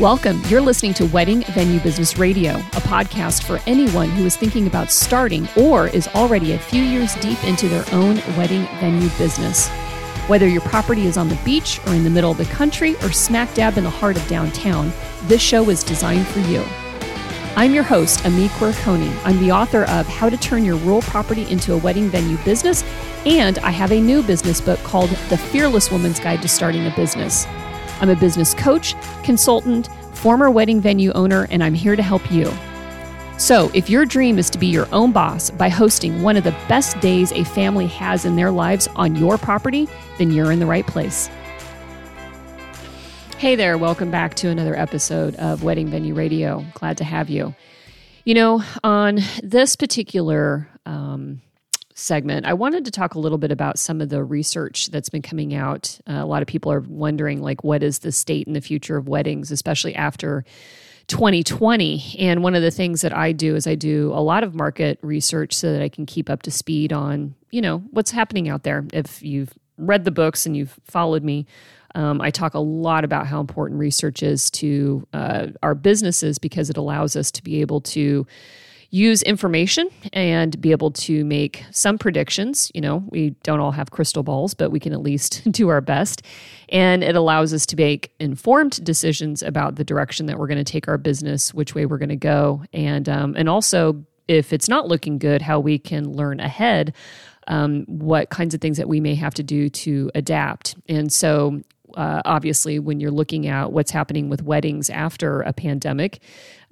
Welcome. You're listening to Wedding Venue Business Radio, a podcast for anyone who is thinking about starting or is already a few years deep into their own wedding venue business. Whether your property is on the beach or in the middle of the country or smack dab in the heart of downtown, this show is designed for you. I'm your host, Ami Kuercioni. I'm the author of How to Turn Your Rural Property into a Wedding Venue Business, and I have a new business book called The Fearless Woman's Guide to Starting a Business. I'm a business coach, consultant, former wedding venue owner, and I'm here to help you. So if your dream is to be your own boss by hosting one of the best days a family has in their lives on your property, then you're in the right place. Hey there, welcome back to another episode of Wedding Venue Radio. Glad to have you. You know, on this particular segment, I wanted to talk a little bit about some of the research that's been coming out. A lot of people are wondering, like, what is the state and the future of weddings, especially after 2020? And one of the things that I do is I do a lot of market research so that I can keep up to speed on, you know, what's happening out there. If you've read the books and you've followed me, I talk a lot about how important research is to our businesses because it allows us to be able to use information and be able to make some predictions. You know, we don't all have crystal balls, but we can at least do our best. And it allows us to make informed decisions about the direction that we're going to take our business, which way we're going to go. And also, if it's not looking good, how we can learn ahead, what kinds of things that we may have to do to adapt. And so obviously, when you're looking at what's happening with weddings after a pandemic,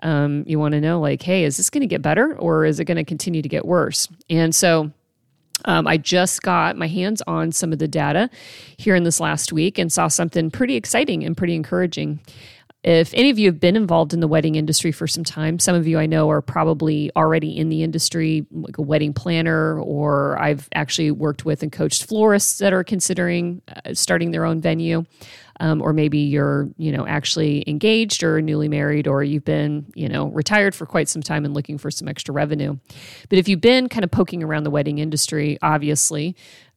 you want to know, like, hey, is this going to get better or is it going to continue to get worse? And so I just got my hands on some of the data here in this last week and saw something pretty exciting and pretty encouraging. If any of you have been involved in the wedding industry for some time, some of you I know are probably already in the industry, like a wedding planner, or I've actually worked with and coached florists that are considering starting their own venue, or maybe you're, you know, actually engaged or newly married, or you've been, you know, retired for quite some time and looking for some extra revenue. But if you've been kind of poking around the wedding industry, obviously,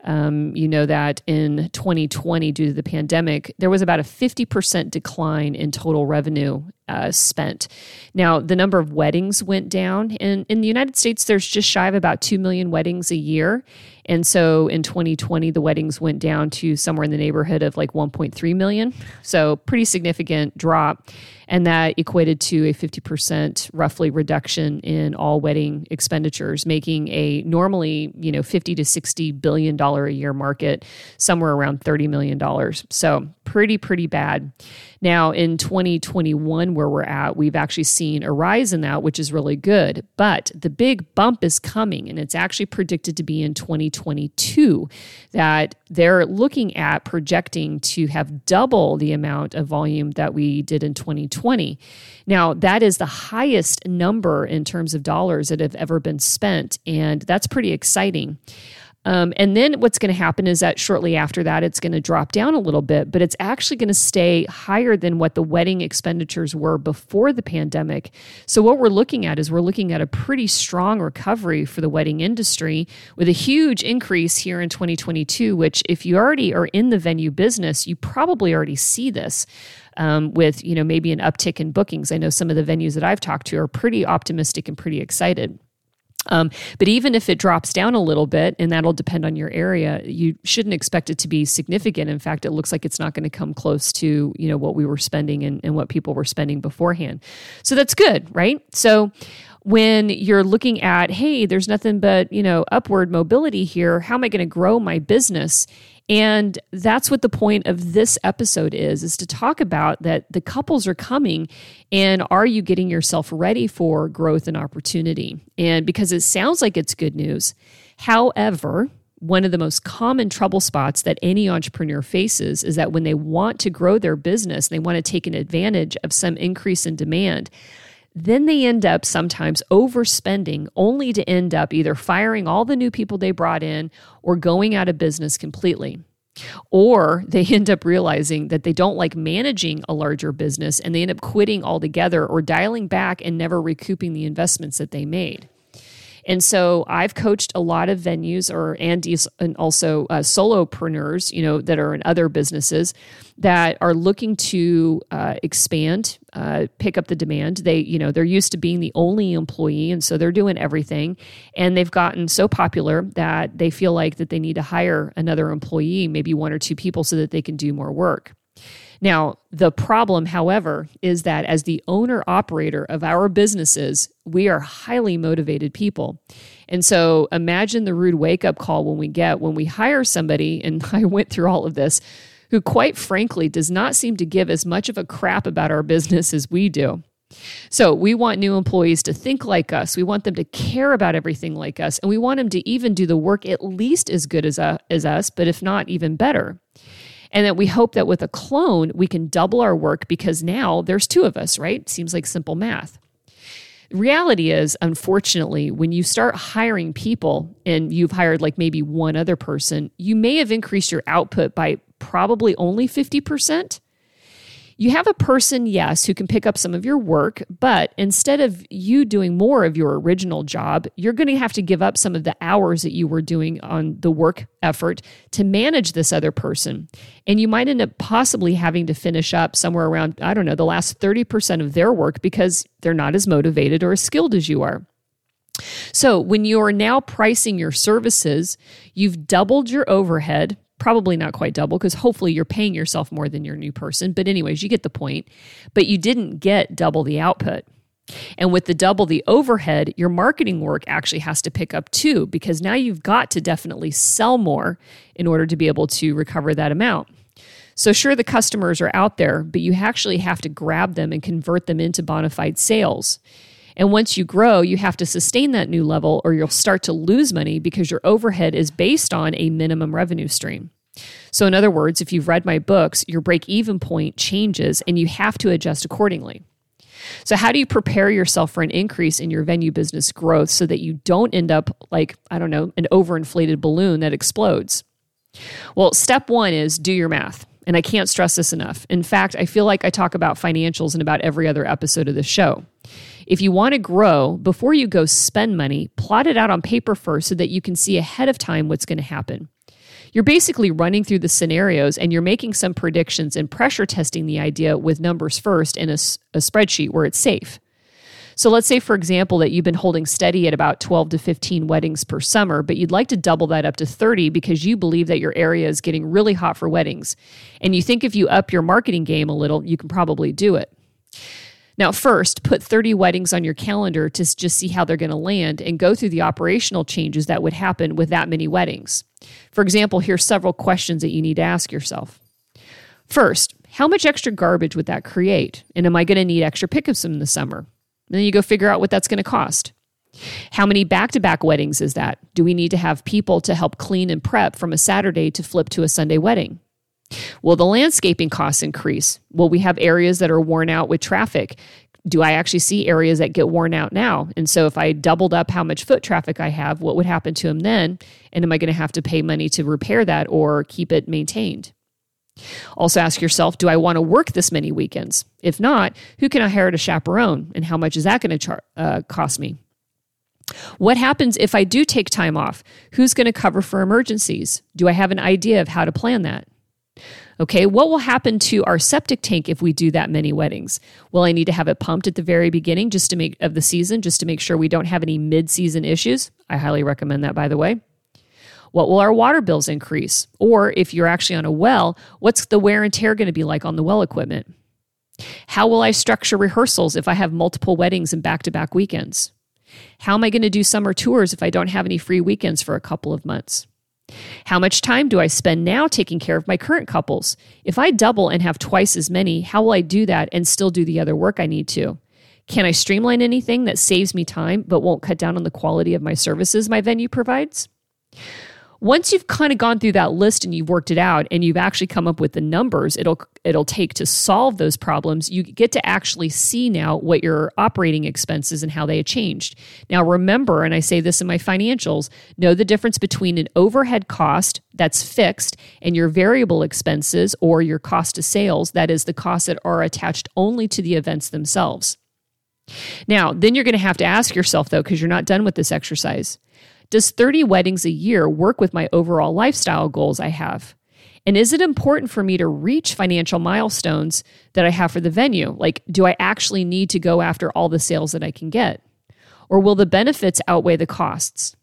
you know that in 2020, due to the pandemic, there was about a 50% decline in total revenue spent. Now, the number of weddings went down. And in the United States, there's just shy of about 2 million weddings a year. And so in 2020, the weddings went down to somewhere in the neighborhood of like 1.3 million. So pretty significant drop. And that equated to a 50% roughly reduction in all wedding expenditures, making a normally, you know, $50 to $60 billion a year market somewhere around $30 million. So pretty bad. Now in 2021, where we're at, we've actually seen a rise in that, which is really good. But the big bump is coming, and it's actually predicted to be in 2022 that they're looking at projecting to have double the amount of volume that we did in 2020. Now, that is the highest number in terms of dollars that have ever been spent, and that's pretty exciting. And then what's going to happen is that shortly after that, it's going to drop down a little bit, but it's actually going to stay higher than what the wedding expenditures were before the pandemic. So what we're looking at is we're looking at a pretty strong recovery for the wedding industry with a huge increase here in 2022, which if you already are in the venue business, you probably already see this. With, you know, maybe an uptick in bookings. I know some of the venues that I've talked to are pretty optimistic and pretty excited. But even if it drops down a little bit, and that'll depend on your area, you shouldn't expect it to be significant. In fact, it looks like it's not going to come close to, you know, what we were spending and what people were spending beforehand. So that's good, right? So when you're looking at, hey, there's nothing but, you know, upward mobility here, how am I going to grow my business? And that's what the point of this episode is to talk about that the couples are coming and are you getting yourself ready for growth and opportunity? And because it sounds like it's good news. However, one of the most common trouble spots that any entrepreneur faces is that when they want to grow their business, they want to take an advantage of some increase in demand. Then they end up sometimes overspending only to end up either firing all the new people they brought in or going out of business completely. Or they end up realizing that they don't like managing a larger business and they end up quitting altogether or dialing back and never recouping the investments that they made. And so I've coached a lot of venues and also solopreneurs, that are in other businesses that are looking to expand, pick up the demand. They, they're used to being the only employee, and so they're doing everything. And they've gotten so popular that they feel like that they need to hire another employee, maybe one or two people, so that they can do more work. Now, the problem, however, is that as the owner-operator of our businesses, we are highly motivated people. And so imagine the rude wake-up call when we hire somebody, and I went through all of this, who quite frankly does not seem to give as much of a crap about our business as we do. So we want new employees to think like us. We want them to care about everything like us. And we want them to even do the work at least as good as us, but if not, even better. And that we hope that with a clone, we can double our work because now there's two of us, right? Seems like simple math. Reality is, unfortunately, when you start hiring people and you've hired like maybe one other person, you may have increased your output by probably only 50%. You have a person, yes, who can pick up some of your work, but instead of you doing more of your original job, you're going to have to give up some of the hours that you were doing on the work effort to manage this other person. And you might end up possibly having to finish up somewhere around, I don't know, the last 30% of their work because they're not as motivated or as skilled as you are. So when you are now pricing your services, you've doubled your overhead. Probably not quite double because hopefully you're paying yourself more than your new person. But anyways, you get the point. But you didn't get double the output. And with the double the overhead, your marketing work actually has to pick up too, because now you've got to definitely sell more in order to be able to recover that amount. So sure, the customers are out there, but you actually have to grab them and convert them into bona fide sales. And once you grow, you have to sustain that new level or you'll start to lose money because your overhead is based on a minimum revenue stream. So in other words, if you've read my books, your break-even point changes and you have to adjust accordingly. So how do you prepare yourself for an increase in your venue business growth so that you don't end up like, I don't know, an overinflated balloon that explodes? Well, step one is do your math. And I can't stress this enough. In fact, I feel like I talk about financials in about every other episode of the show. If you want to grow, before you go spend money, plot it out on paper first so that you can see ahead of time what's going to happen. You're basically running through the scenarios and you're making some predictions and pressure testing the idea with numbers first in a spreadsheet where it's safe. So let's say, for example, that you've been holding steady at about 12 to 15 weddings per summer, but you'd like to double that up to 30 because you believe that your area is getting really hot for weddings. And you think if you up your marketing game a little, you can probably do it. Now, first, put 30 weddings on your calendar to just see how they're going to land and go through the operational changes that would happen with that many weddings. For example, here's several questions that you need to ask yourself. First, how much extra garbage would that create? And am I going to need extra pickups in the summer? And then you go figure out what that's going to cost. How many back-to-back weddings is that? Do we need to have people to help clean and prep from a Saturday to flip to a Sunday wedding? Will the landscaping costs increase? Will we have areas that are worn out with traffic? Do I actually see areas that get worn out now? And so if I doubled up how much foot traffic I have, what would happen to them then? And am I going to have to pay money to repair that or keep it maintained? Also ask yourself, do I want to work this many weekends? If not, who can I hire to chaperone? And how much is that going to cost me? What happens if I do take time off? Who's going to cover for emergencies? Do I have an idea of how to plan that? Okay, what will happen to our septic tank if we do that many weddings? Will I need to have it pumped at the very beginning of the season, just to make sure we don't have any mid-season issues? I highly recommend that, by the way. What will our water bills increase? Or if you're actually on a well, what's the wear and tear going to be like on the well equipment? How will I structure rehearsals if I have multiple weddings and back-to-back weekends? How am I going to do summer tours if I don't have any free weekends for a couple of months? How much time do I spend now taking care of my current couples? If I double and have twice as many, how will I do that and still do the other work I need to? Can I streamline anything that saves me time but won't cut down on the quality of my services my venue provides? Once you've kind of gone through that list and you've worked it out and you've actually come up with the numbers it'll take to solve those problems, you get to actually see now what your operating expenses and how they have changed. Now remember, and I say this in my financials, know the difference between an overhead cost that's fixed and your variable expenses or your cost of sales, that is the costs that are attached only to the events themselves. Now, then you're going to have to ask yourself, though, because you're not done with this exercise, does 30 weddings a year work with my overall lifestyle goals I have? And is it important for me to reach financial milestones that I have for the venue? Like, do I actually need to go after all the sales that I can get? Or will the benefits outweigh the costs?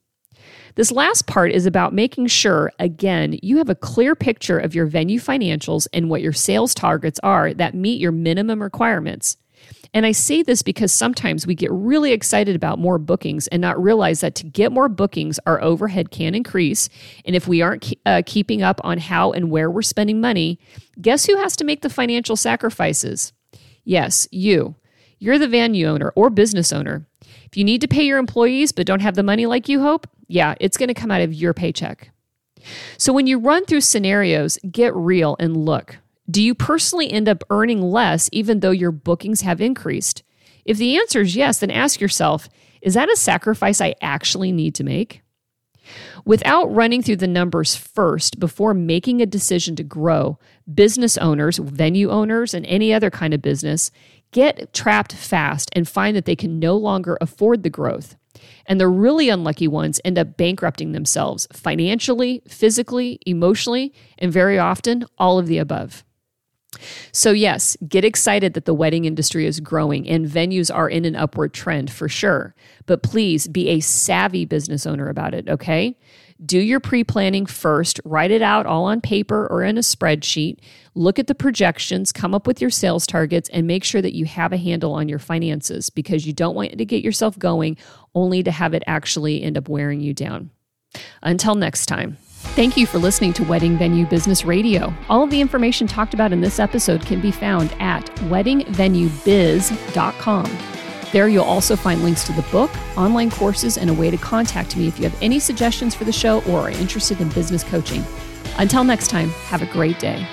This last part is about making sure, again, you have a clear picture of your venue financials and what your sales targets are that meet your minimum requirements. And I say this because sometimes we get really excited about more bookings and not realize that to get more bookings, our overhead can increase. And if we aren't keeping up on how and where we're spending money, guess who has to make the financial sacrifices? Yes, you. You're the venue owner or business owner. If you need to pay your employees but don't have the money like you hope, yeah, it's going to come out of your paycheck. So when you run through scenarios, get real and look. Do you personally end up earning less even though your bookings have increased? If the answer is yes, then ask yourself, is that a sacrifice I actually need to make? Without running through the numbers first before making a decision to grow, business owners, venue owners, and any other kind of business get trapped fast and find that they can no longer afford the growth. And the really unlucky ones end up bankrupting themselves financially, physically, emotionally, and very often, all of the above. So yes, get excited that the wedding industry is growing and venues are in an upward trend for sure. But please be a savvy business owner about it, okay? Do your pre-planning first, write it out all on paper or in a spreadsheet, look at the projections, come up with your sales targets, and make sure that you have a handle on your finances because you don't want to get yourself going only to have it actually end up wearing you down. Until next time. Thank you for listening to Wedding Venue Business Radio. All of the information talked about in this episode can be found at WeddingVenueBiz.com. There you'll also find links to the book, online courses, and a way to contact me if you have any suggestions for the show or are interested in business coaching. Until next time, have a great day.